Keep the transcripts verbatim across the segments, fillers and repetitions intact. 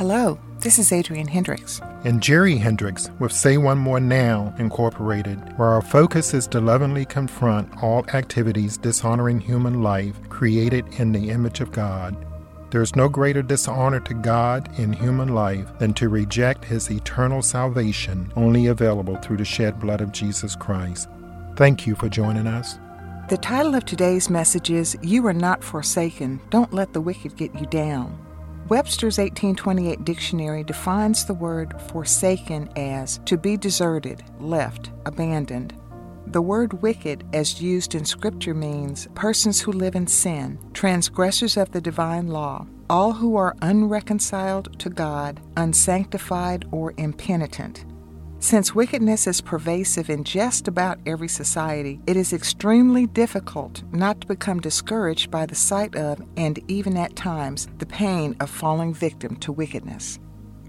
Hello, this is Adrienne Hendricks. And Jerry Hendricks with Say One More Now, Incorporated, where our focus is to lovingly confront all activities dishonoring human life created in the image of God. There is no greater dishonor to God in human life than to reject His eternal salvation only available through the shed blood of Jesus Christ. Thank you for joining us. The title of today's message is, You Are Not Forsaken, Don't Let the Wicked Get You Down. Webster's eighteen twenty-eight Dictionary defines the word forsaken as to be deserted, left, abandoned. The word wicked, as used in Scripture, means persons who live in sin, transgressors of the divine law, all who are unreconciled to God, unsanctified, or impenitent. Since wickedness is pervasive in just about every society, it is extremely difficult not to become discouraged by the sight of, and even at times, the pain of falling victim to wickedness.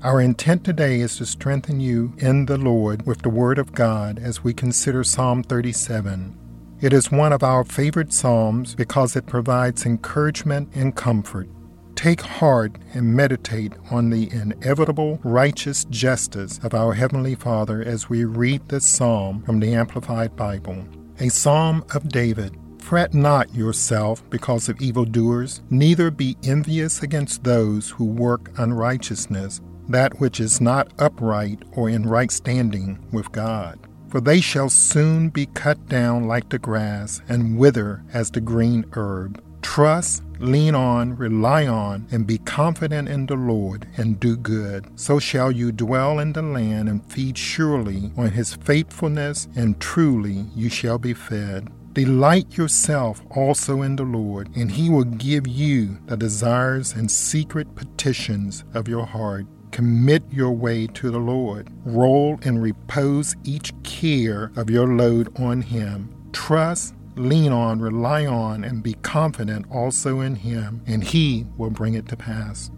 Our intent today is to strengthen you in the Lord with the Word of God as we consider Psalm thirty-seven. It is one of our favorite psalms because it provides encouragement and comfort. Take heart and meditate on the inevitable righteous justice of our Heavenly Father as we read this psalm from the Amplified Bible. A Psalm of David. Fret not yourself because of evildoers, neither be envious against those who work unrighteousness, that which is not upright or in right standing with God. For they shall soon be cut down like the grass and wither as the green herb. Trust, lean on, rely on, and be confident in the Lord, and do good. So shall you dwell in the land and feed surely on His faithfulness, and truly you shall be fed. Delight yourself also in the Lord, and He will give you the desires and secret petitions of your heart. Commit your way to the Lord. Roll and repose each care of your load on Him. Trust, lean on, rely on, and be confident also in Him, and He will bring it to pass.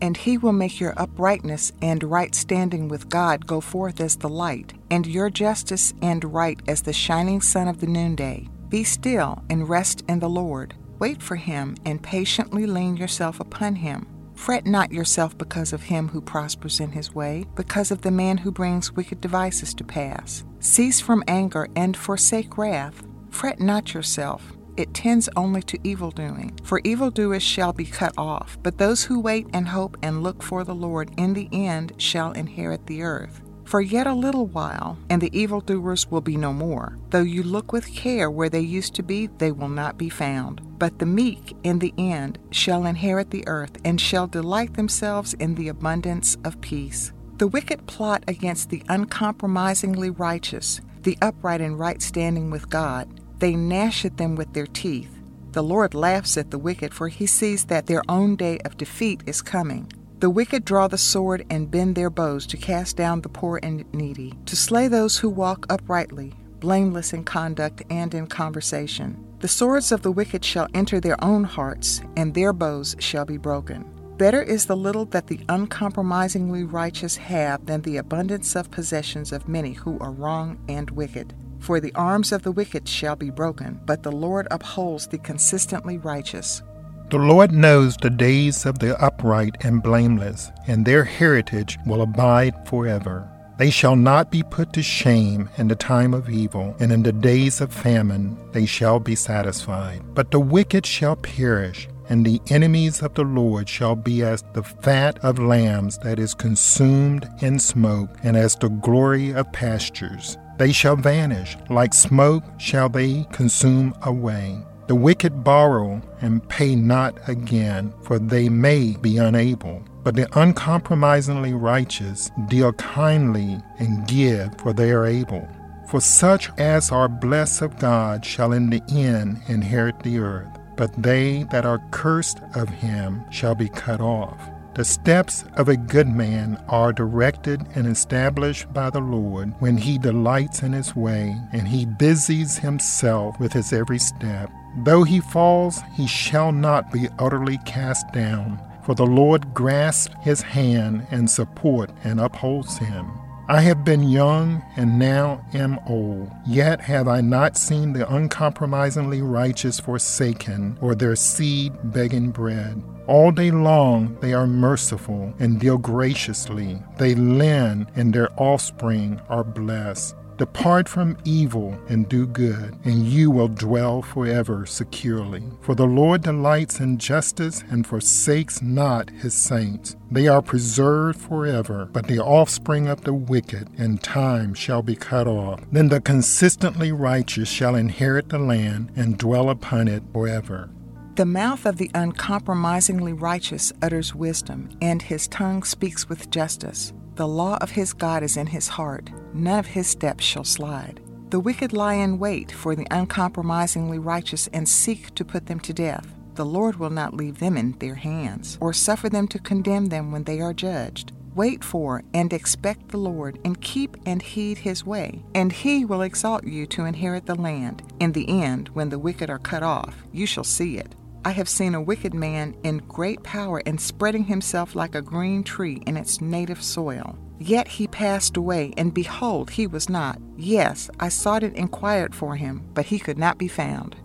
And He will make your uprightness and right standing with God go forth as the light, and your justice and right as the shining sun of the noonday. Be still and rest in the Lord. Wait for Him, and patiently lean yourself upon Him. Fret not yourself because of him who prospers in his way, because of the man who brings wicked devices to pass. Cease from anger and forsake wrath. Fret not yourself, it tends only to evil-doing. For evildoers shall be cut off, but those who wait and hope and look for the Lord in the end shall inherit the earth. For yet a little while, and the evildoers will be no more. Though you look with care where they used to be, they will not be found. But the meek in the end shall inherit the earth, and shall delight themselves in the abundance of peace. The wicked plot against the uncompromisingly righteous, the upright and right standing with God. They gnash at them with their teeth. The Lord laughs at the wicked, for He sees that their own day of defeat is coming. The wicked draw the sword and bend their bows to cast down the poor and needy, to slay those who walk uprightly, blameless in conduct and in conversation. The swords of the wicked shall enter their own hearts, and their bows shall be broken. Better is the little that the uncompromisingly righteous have than the abundance of possessions of many who are wrong and wicked. For the arms of the wicked shall be broken, but the Lord upholds the consistently righteous. The Lord knows the days of the upright and blameless, and their heritage will abide forever. They shall not be put to shame in the time of evil, and in the days of famine they shall be satisfied. But the wicked shall perish, and the enemies of the Lord shall be as the fat of lambs that is consumed in smoke, and as the glory of pastures. They shall vanish, like smoke shall they consume away. The wicked borrow and pay not again, for they may be unable. But the uncompromisingly righteous deal kindly and give, for they are able. For such as are blessed of God shall in the end inherit the earth. But they that are cursed of him shall be cut off. The steps of a good man are directed and established by the Lord when he delights in his way, and he busies himself with his every step. Though he falls, he shall not be utterly cast down, for the Lord grasps his hand and support and upholds him. I have been young and now am old, yet have I not seen the uncompromisingly righteous forsaken, or their seed begging bread. all day long they are merciful and deal graciously. They lend, and their offspring are blessed. Depart from evil and do good, and you will dwell forever securely. For the Lord delights in justice and forsakes not his saints. They are preserved forever, but the offspring of the wicked in time shall be cut off. Then the consistently righteous shall inherit the land and dwell upon it forever. The mouth of the uncompromisingly righteous utters wisdom, and his tongue speaks with justice. The law of his God is in his heart. None of his steps shall slide. The wicked lie in wait for the uncompromisingly righteous and seek to put them to death. The Lord will not leave them in their hands, or suffer them to condemn them when they are judged. Wait for and expect the Lord, and keep and heed his way, and he will exalt you to inherit the land. In the end, when the wicked are cut off, you shall see it. I have seen a wicked man in great power and spreading himself like a green tree in its native soil. Yet he passed away, and behold, he was not. Yes, I sought and inquired for him, but he could not be found.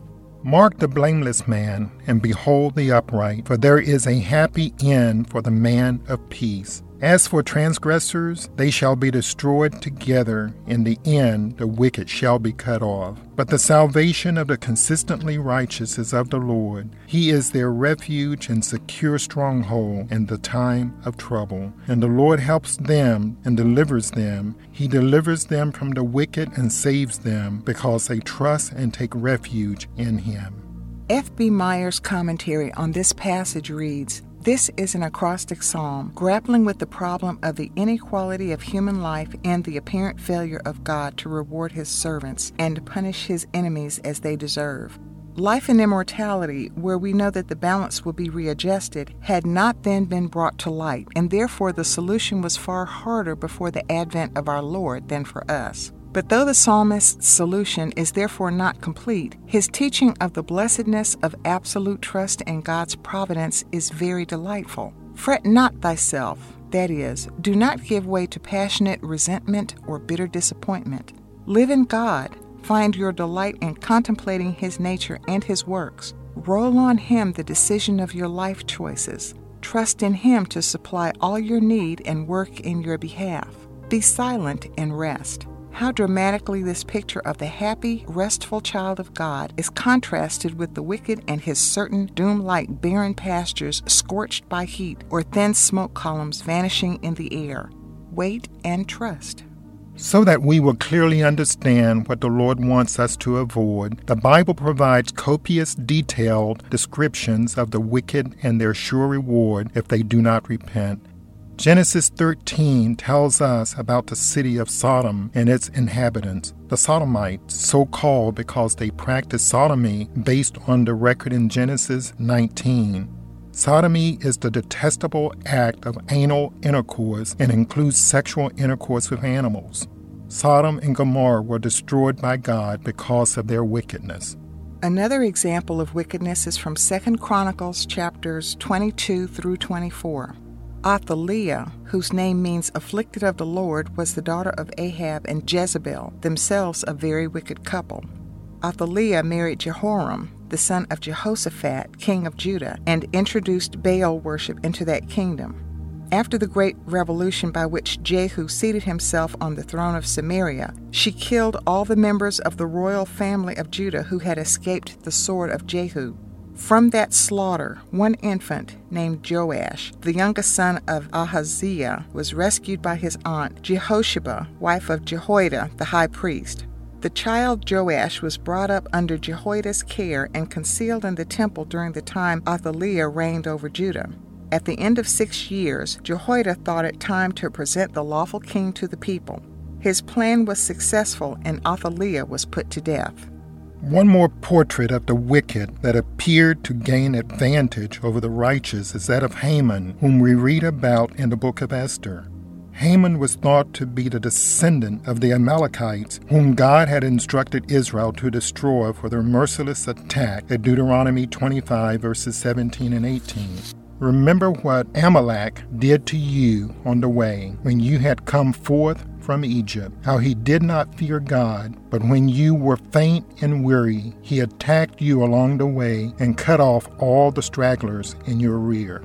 Mark the blameless man, and behold the upright, for there is a happy end for the man of peace. As for transgressors, they shall be destroyed together. In the end, the wicked shall be cut off. But the salvation of the consistently righteous is of the Lord. He is their refuge and secure stronghold in the time of trouble. And the Lord helps them and delivers them. He delivers them from the wicked and saves them, because they trust and take refuge in him. F B Meyer's commentary on this passage reads, "This is an acrostic psalm grappling with the problem of the inequality of human life and the apparent failure of God to reward his servants and punish his enemies as they deserve. Life and immortality, where we know that the balance will be readjusted, had not then been brought to light, and therefore the solution was far harder before the advent of our Lord than for us. But though the psalmist's solution is therefore not complete, his teaching of the blessedness of absolute trust in God's providence is very delightful. Fret not thyself, that is, do not give way to passionate resentment or bitter disappointment. Live in God, find your delight in contemplating his nature and his works. Roll on him the decision of your life choices. Trust in him to supply all your need and work in your behalf. Be silent and rest." How dramatically this picture of the happy, restful child of God is contrasted with the wicked and his certain doom-like barren pastures scorched by heat or thin smoke columns vanishing in the air. Wait and trust. So that we will clearly understand what the Lord wants us to avoid, the Bible provides copious, detailed descriptions of the wicked and their sure reward if they do not repent. Genesis thirteen tells us about the city of Sodom and its inhabitants. The Sodomites, so called because they practiced sodomy based on the record in Genesis nineteen. Sodomy is the detestable act of anal intercourse and includes sexual intercourse with animals. Sodom and Gomorrah were destroyed by God because of their wickedness. Another example of wickedness is from Second Chronicles chapters twenty-two through twenty-four. Athaliah, whose name means afflicted of the Lord, was the daughter of Ahab and Jezebel, themselves a very wicked couple. Athaliah married Jehoram, the son of Jehoshaphat, king of Judah, and introduced Baal worship into that kingdom. After the great revolution by which Jehu seated himself on the throne of Samaria, she killed all the members of the royal family of Judah who had escaped the sword of Jehu. From that slaughter, one infant named Joash, the youngest son of Ahaziah, was rescued by his aunt Jehosheba, wife of Jehoiada, the high priest. The child Joash was brought up under Jehoiada's care and concealed in the temple during the time Athaliah reigned over Judah. At the end of six years, Jehoiada thought it time to present the lawful king to the people. His plan was successful, and Athaliah was put to death. One more portrait of the wicked that appeared to gain advantage over the righteous is that of Haman, whom we read about in the book of Esther. Haman was thought to be the descendant of the Amalekites, whom God had instructed Israel to destroy for their merciless attack at Deuteronomy twenty-five, verses seventeen and eighteen. Remember what Amalek did to you on the way when you had come forth from Egypt, how he did not fear God, but when you were faint and weary, he attacked you along the way and cut off all the stragglers in your rear.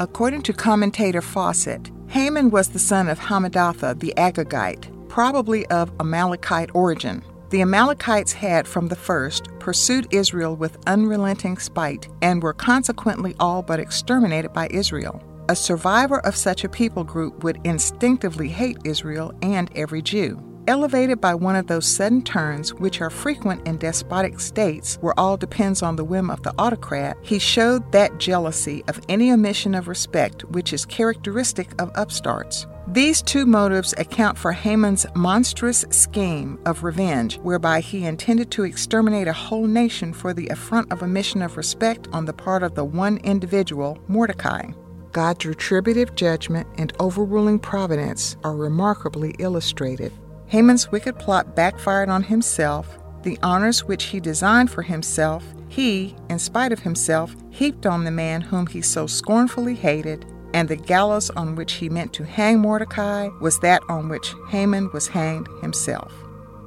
According to commentator Fawcett, Haman was the son of Hammedatha the Agagite, probably of Amalekite origin. The Amalekites had, from the first, pursued Israel with unrelenting spite and were consequently all but exterminated by Israel. A survivor of such a people group would instinctively hate Israel and every Jew. Elevated by one of those sudden turns which are frequent in despotic states where all depends on the whim of the autocrat, he showed that jealousy of any omission of respect which is characteristic of upstarts. These two motives account for Haman's monstrous scheme of revenge, whereby he intended to exterminate a whole nation for the affront of omission of respect on the part of the one individual, Mordecai. God's retributive judgment and overruling providence are remarkably illustrated. Haman's wicked plot backfired on himself. The honors which he designed for himself, he, in spite of himself, heaped on the man whom he so scornfully hated, and the gallows on which he meant to hang Mordecai was that on which Haman was hanged himself.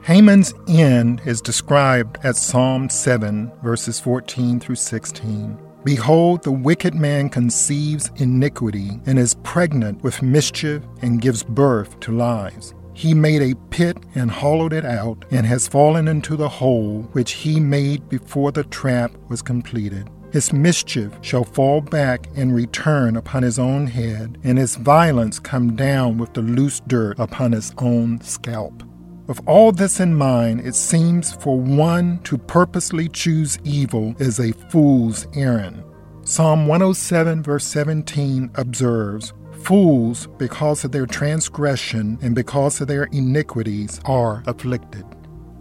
Haman's end is described as Psalm seven, verses fourteen through sixteen. Behold, the wicked man conceives iniquity and is pregnant with mischief and gives birth to lies. He made a pit and hollowed it out and has fallen into the hole which he made before the trap was completed. His mischief shall fall back and return upon his own head, and his violence come down with the loose dirt upon his own scalp. With all this in mind, it seems for one to purposely choose evil is a fool's errand. Psalm one oh seven verse seventeen observes, "Fools, because of their transgression and because of their iniquities, are afflicted."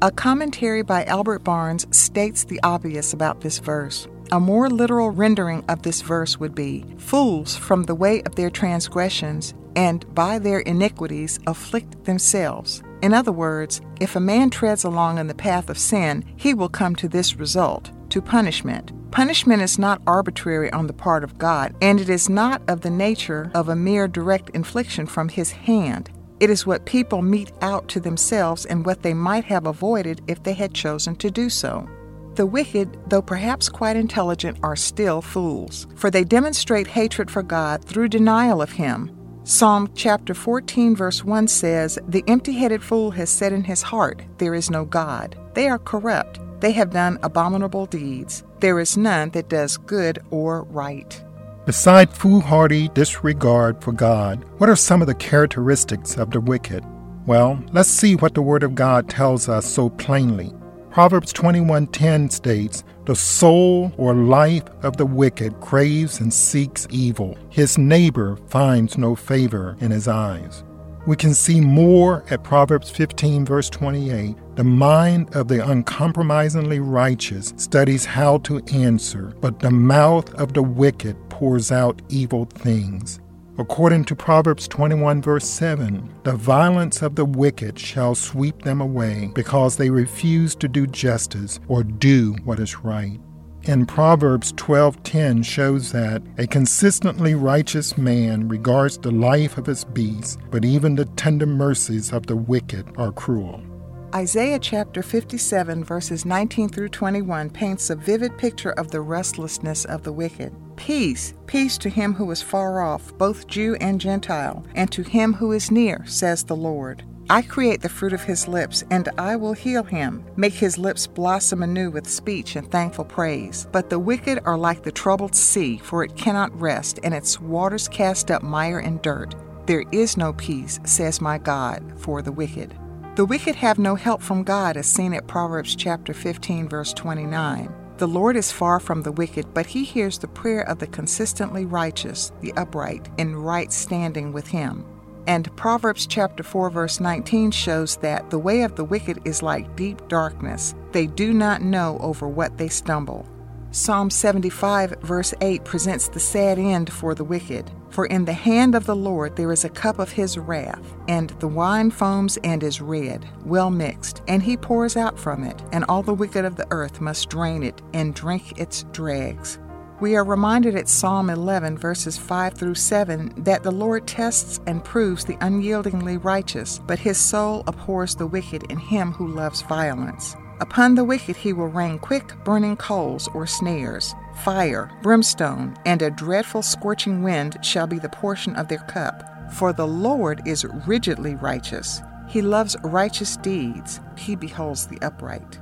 A commentary by Albert Barnes states the obvious about this verse. A more literal rendering of this verse would be, "Fools from the way of their transgressions and by their iniquities afflict themselves." In other words, if a man treads along in the path of sin, he will come to this result, to punishment. Punishment is not arbitrary on the part of God, and it is not of the nature of a mere direct infliction from his hand. It is what people mete out to themselves and what they might have avoided if they had chosen to do so. The wicked, though perhaps quite intelligent, are still fools, for they demonstrate hatred for God through denial of him. Psalm chapter fourteen verse one says, "The empty-headed fool has said in his heart, there is no God. They are corrupt. They have done abominable deeds. There is none that does good or right." Beside foolhardy disregard for God, what are some of the characteristics of the wicked? Well, let's see what the Word of God tells us so plainly. Proverbs twenty-one ten states, "The soul or life of the wicked craves and seeks evil. His neighbor finds no favor in his eyes." We can see more at Proverbs fifteen, verse twenty-eight. "The mind of the uncompromisingly righteous studies how to answer, but the mouth of the wicked pours out evil things." According to Proverbs twenty-one, verse seven, "The violence of the wicked shall sweep them away because they refuse to do justice or do what is right." And Proverbs twelve ten shows that a consistently righteous man regards the life of his beast, but even the tender mercies of the wicked are cruel. Isaiah chapter fifty-seven, verses nineteen through twenty-one paints a vivid picture of the restlessness of the wicked. "Peace, peace to him who is far off, both Jew and Gentile, and to him who is near, says the Lord. I create the fruit of his lips, and I will heal him, make his lips blossom anew with speech and thankful praise. But the wicked are like the troubled sea, for it cannot rest, and its waters cast up mire and dirt. There is no peace, says my God, for the wicked." The wicked have no help from God, as seen at Proverbs chapter fifteen, verse twenty-nine. "The Lord is far from the wicked, but he hears the prayer of the consistently righteous, the upright, in right standing with him." And Proverbs chapter four, verse nineteen shows that the way of the wicked is like deep darkness. They do not know over what they stumble. Psalm seventy-five, verse eight presents the sad end for the wicked. "For in the hand of the Lord there is a cup of his wrath, and the wine foams and is red, well mixed, and he pours out from it, and all the wicked of the earth must drain it and drink its dregs." We are reminded at Psalm eleven, verses five through seven, that the Lord tests and proves the unyieldingly righteous, but his soul abhors the wicked and him who loves violence. Upon the wicked he will rain quick burning coals or snares, fire, brimstone, and a dreadful scorching wind shall be the portion of their cup. For the Lord is rigidly righteous. He loves righteous deeds. He beholds the upright.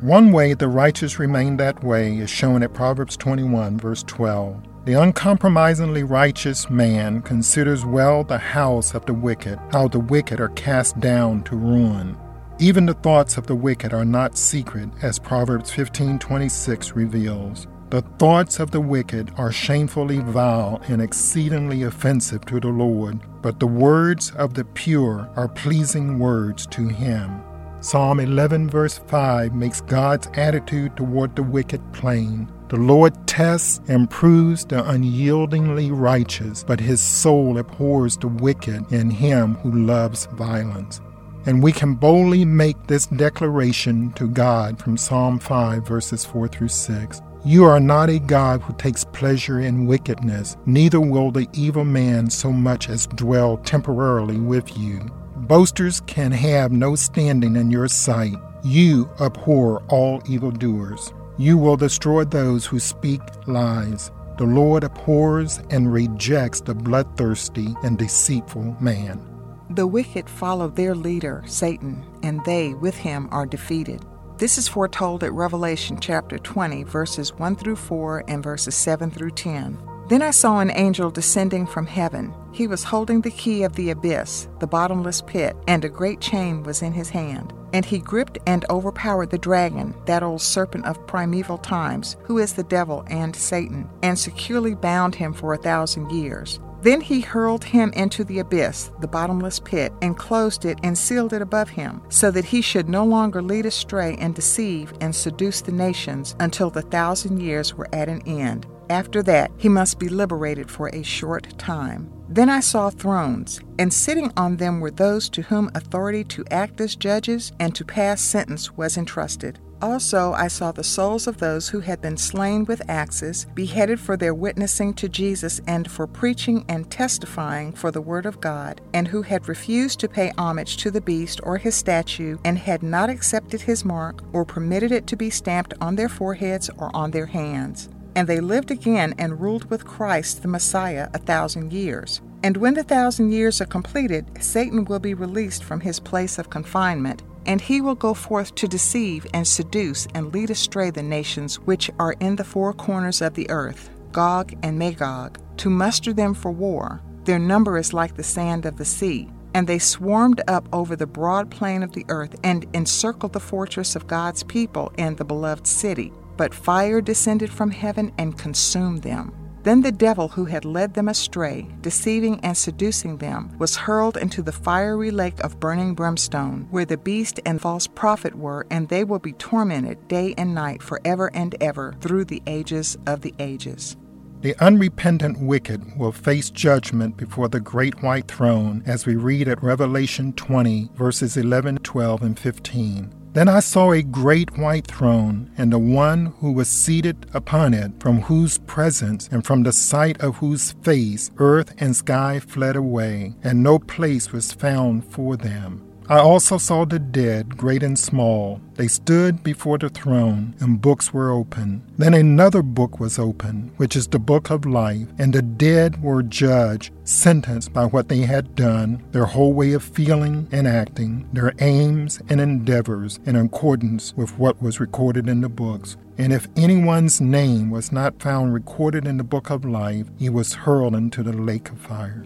One way the righteous remain that way is shown at Proverbs twenty-one, verse twelve. The uncompromisingly righteous man considers well the house of the wicked, how the wicked are cast down to ruin. Even the thoughts of the wicked are not secret, as Proverbs fifteen twenty-six reveals. The thoughts of the wicked are shamefully vile and exceedingly offensive to the Lord, but the words of the pure are pleasing words to him. Psalm eleven, verse five makes God's attitude toward the wicked plain. The Lord tests and proves the unyieldingly righteous, but his soul abhors the wicked and him who loves violence. And we can boldly make this declaration to God from Psalm five, verses four through six. You are not a God who takes pleasure in wickedness, neither will the evil man so much as dwell temporarily with you. Boasters can have no standing in your sight. You abhor all evildoers. You will destroy those who speak lies. The Lord abhors and rejects the bloodthirsty and deceitful man. The wicked follow their leader, Satan, and they with him are defeated. This is foretold at Revelation chapter twenty, verses one through four and verses seven through ten. Then I saw an angel descending from heaven. He was holding the key of the abyss, the bottomless pit, and a great chain was in his hand. And he gripped and overpowered the dragon, that old serpent of primeval times, who is the devil and Satan, and securely bound him for a thousand years. Then he hurled him into the abyss, the bottomless pit, and closed it and sealed it above him, so that he should no longer lead astray and deceive and seduce the nations until the thousand years were at an end. After that, he must be liberated for a short time. Then I saw thrones, and sitting on them were those to whom authority to act as judges and to pass sentence was entrusted. Also I saw the souls of those who had been slain with axes, beheaded for their witnessing to Jesus and for preaching and testifying for the word of God, and who had refused to pay homage to the beast or his statue, and had not accepted his mark or permitted it to be stamped on their foreheads or on their hands. And they lived again and ruled with Christ the Messiah a thousand years. And when the thousand years are completed, Satan will be released from his place of confinement, and he will go forth to deceive and seduce and lead astray the nations which are in the four corners of the earth, Gog and Magog, to muster them for war. Their number is like the sand of the sea. And they swarmed up over the broad plain of the earth and encircled the fortress of God's people and the beloved city. But fire descended from heaven and consumed them. Then the devil who had led them astray, deceiving and seducing them, was hurled into the fiery lake of burning brimstone, where the beast and false prophet were, and they will be tormented day and night forever and ever through the ages of the ages. The unrepentant wicked will face judgment before the great white throne, as we read at Revelation twenty, verses eleven, twelve, and fifteen. Then I saw a great white throne, and the one who was seated upon it, from whose presence and from the sight of whose face earth and sky fled away, and no place was found for them. I also saw the dead, great and small. They stood before the throne, and books were opened. Then another book was opened, which is the book of life, and the dead were judged, sentenced by what they had done, their whole way of feeling and acting, their aims and endeavors in accordance with what was recorded in the books. And if anyone's name was not found recorded in the book of life, he was hurled into the lake of fire.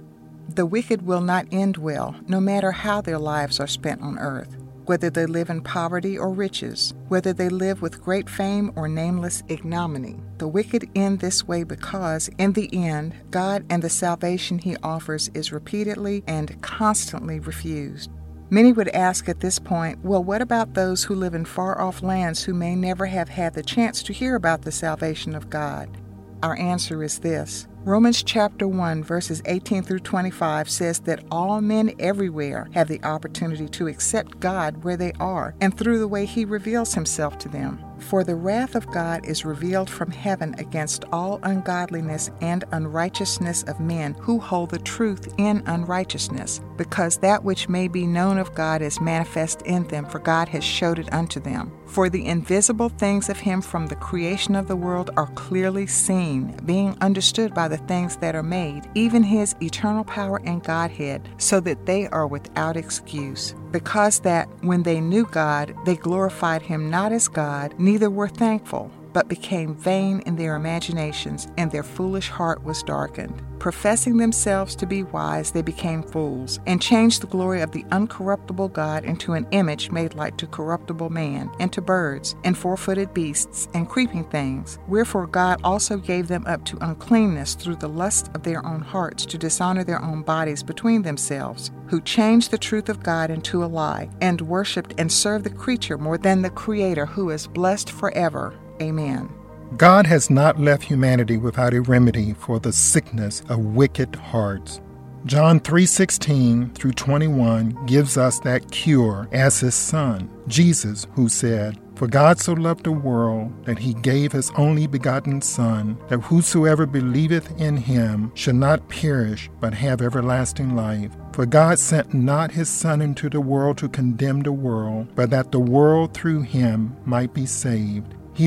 The wicked will not end well, no matter how their lives are spent on earth, whether they live in poverty or riches, whether they live with great fame or nameless ignominy. The wicked end this way because, in the end, God and the salvation he offers is repeatedly and constantly refused. Many would ask at this point, well, what about those who live in far-off lands who may never have had the chance to hear about the salvation of God? Our answer is this. Romans chapter one, verses eighteen through twenty-five says that all men everywhere have the opportunity to accept God where they are and through the way he reveals himself to them. For the wrath of God is revealed from heaven against all ungodliness and unrighteousness of men who hold the truth in unrighteousness, because that which may be known of God is manifest in them, for God has showed it unto them. For the invisible things of him from the creation of the world are clearly seen, being understood by the things that are made, even his eternal power and Godhead, so that they are without excuse. Because that, when they knew God, they glorified him not as God, neither were thankful, but became vain in their imaginations, and their foolish heart was darkened. Professing themselves to be wise, they became fools, and changed the glory of the uncorruptible God into an image made like to corruptible man, and to birds, and four-footed beasts, and creeping things. Wherefore God also gave them up to uncleanness through the lust of their own hearts, to dishonor their own bodies between themselves, who changed the truth of God into a lie, and worshipped and served the creature more than the Creator, who is blessed forever. Amen. God has not left humanity without a remedy for the sickness of wicked hearts. John three sixteen through twenty-one gives us that cure as his son, Jesus, who said, "For God so loved the world that he gave his only begotten Son, that whosoever believeth in him should not perish, but have everlasting life. For God sent not his Son into the world to condemn the world, but that the world through him might be saved. He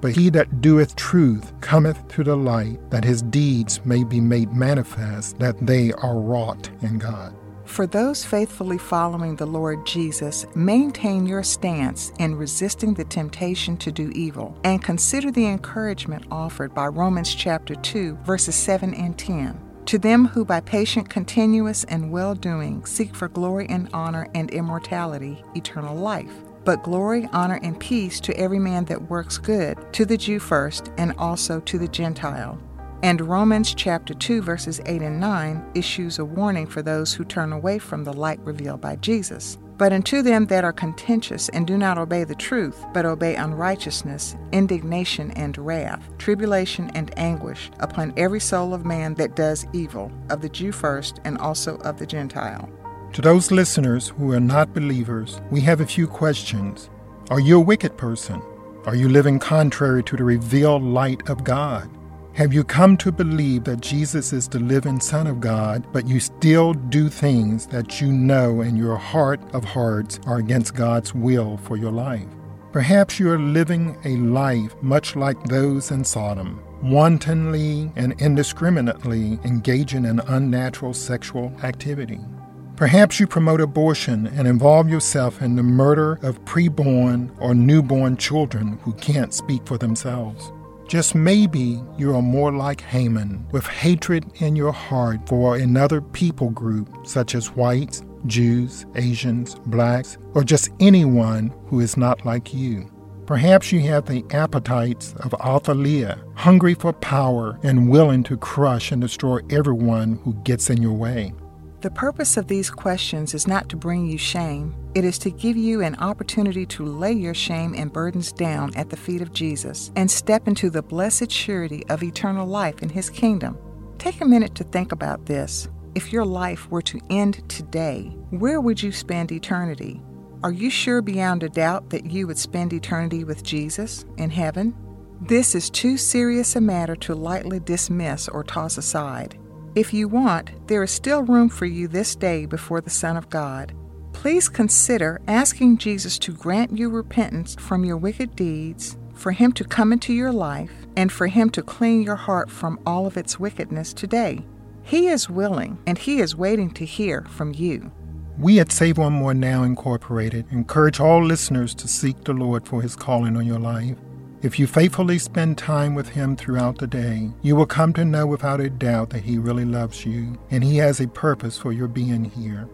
But he that doeth truth cometh to the light, that his deeds may be made manifest, that they are wrought in God. For those faithfully following the Lord Jesus, maintain your stance in resisting the temptation to do evil, and consider the encouragement offered by Romans chapter two, verses seven and ten. To them who by patient, continuous, and well-doing seek for glory and honor and immortality, eternal life. But glory, honor, and peace to every man that works good, to the Jew first, and also to the Gentile. And Romans chapter two, verses eight and nine issues a warning for those who turn away from the light revealed by Jesus. But unto them that are contentious and do not obey the truth, but obey unrighteousness, indignation and wrath, tribulation and anguish, upon every soul of man that does evil, of the Jew first, and also of the Gentile. To those listeners who are not believers, we have a few questions. Are you a wicked person? Are you living contrary to the revealed light of God? Have you come to believe that Jesus is the living Son of God, but you still do things that you know in your heart of hearts are against God's will for your life? Perhaps you are living a life much like those in Sodom, wantonly and indiscriminately engaging in unnatural sexual activity. Perhaps you promote abortion and involve yourself in the murder of preborn or newborn children who can't speak for themselves. Just maybe you are more like Haman, with hatred in your heart for another people group, such as whites, Jews, Asians, blacks, or just anyone who is not like you. Perhaps you have the appetites of Athaliah, hungry for power and willing to crush and destroy everyone who gets in your way. The purpose of these questions is not to bring you shame. It is to give you an opportunity to lay your shame and burdens down at the feet of Jesus and step into the blessed surety of eternal life in his kingdom. Take a minute to think about this. If your life were to end today, where would you spend eternity? Are you sure beyond a doubt that you would spend eternity with Jesus in heaven? This is too serious a matter to lightly dismiss or toss aside. If you want, there is still room for you this day before the Son of God. Please consider asking Jesus to grant you repentance from your wicked deeds, for him to come into your life, and for him to clean your heart from all of its wickedness today. He is willing, and he is waiting to hear from you. We at Save One More Now, Incorporated encourage all listeners to seek the Lord for his calling on your life. If you faithfully spend time with him throughout the day, you will come to know without a doubt that he really loves you and he has a purpose for your being here.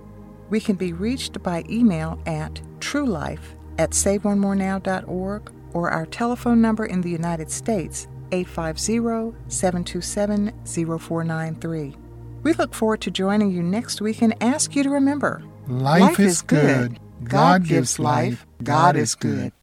We can be reached by email at truelife at save one more now dot org or our telephone number in the United States, eight five zero, seven two seven, zero four nine three. We look forward to joining you next week and ask you to remember, life, life is good. God, God gives life. God is good.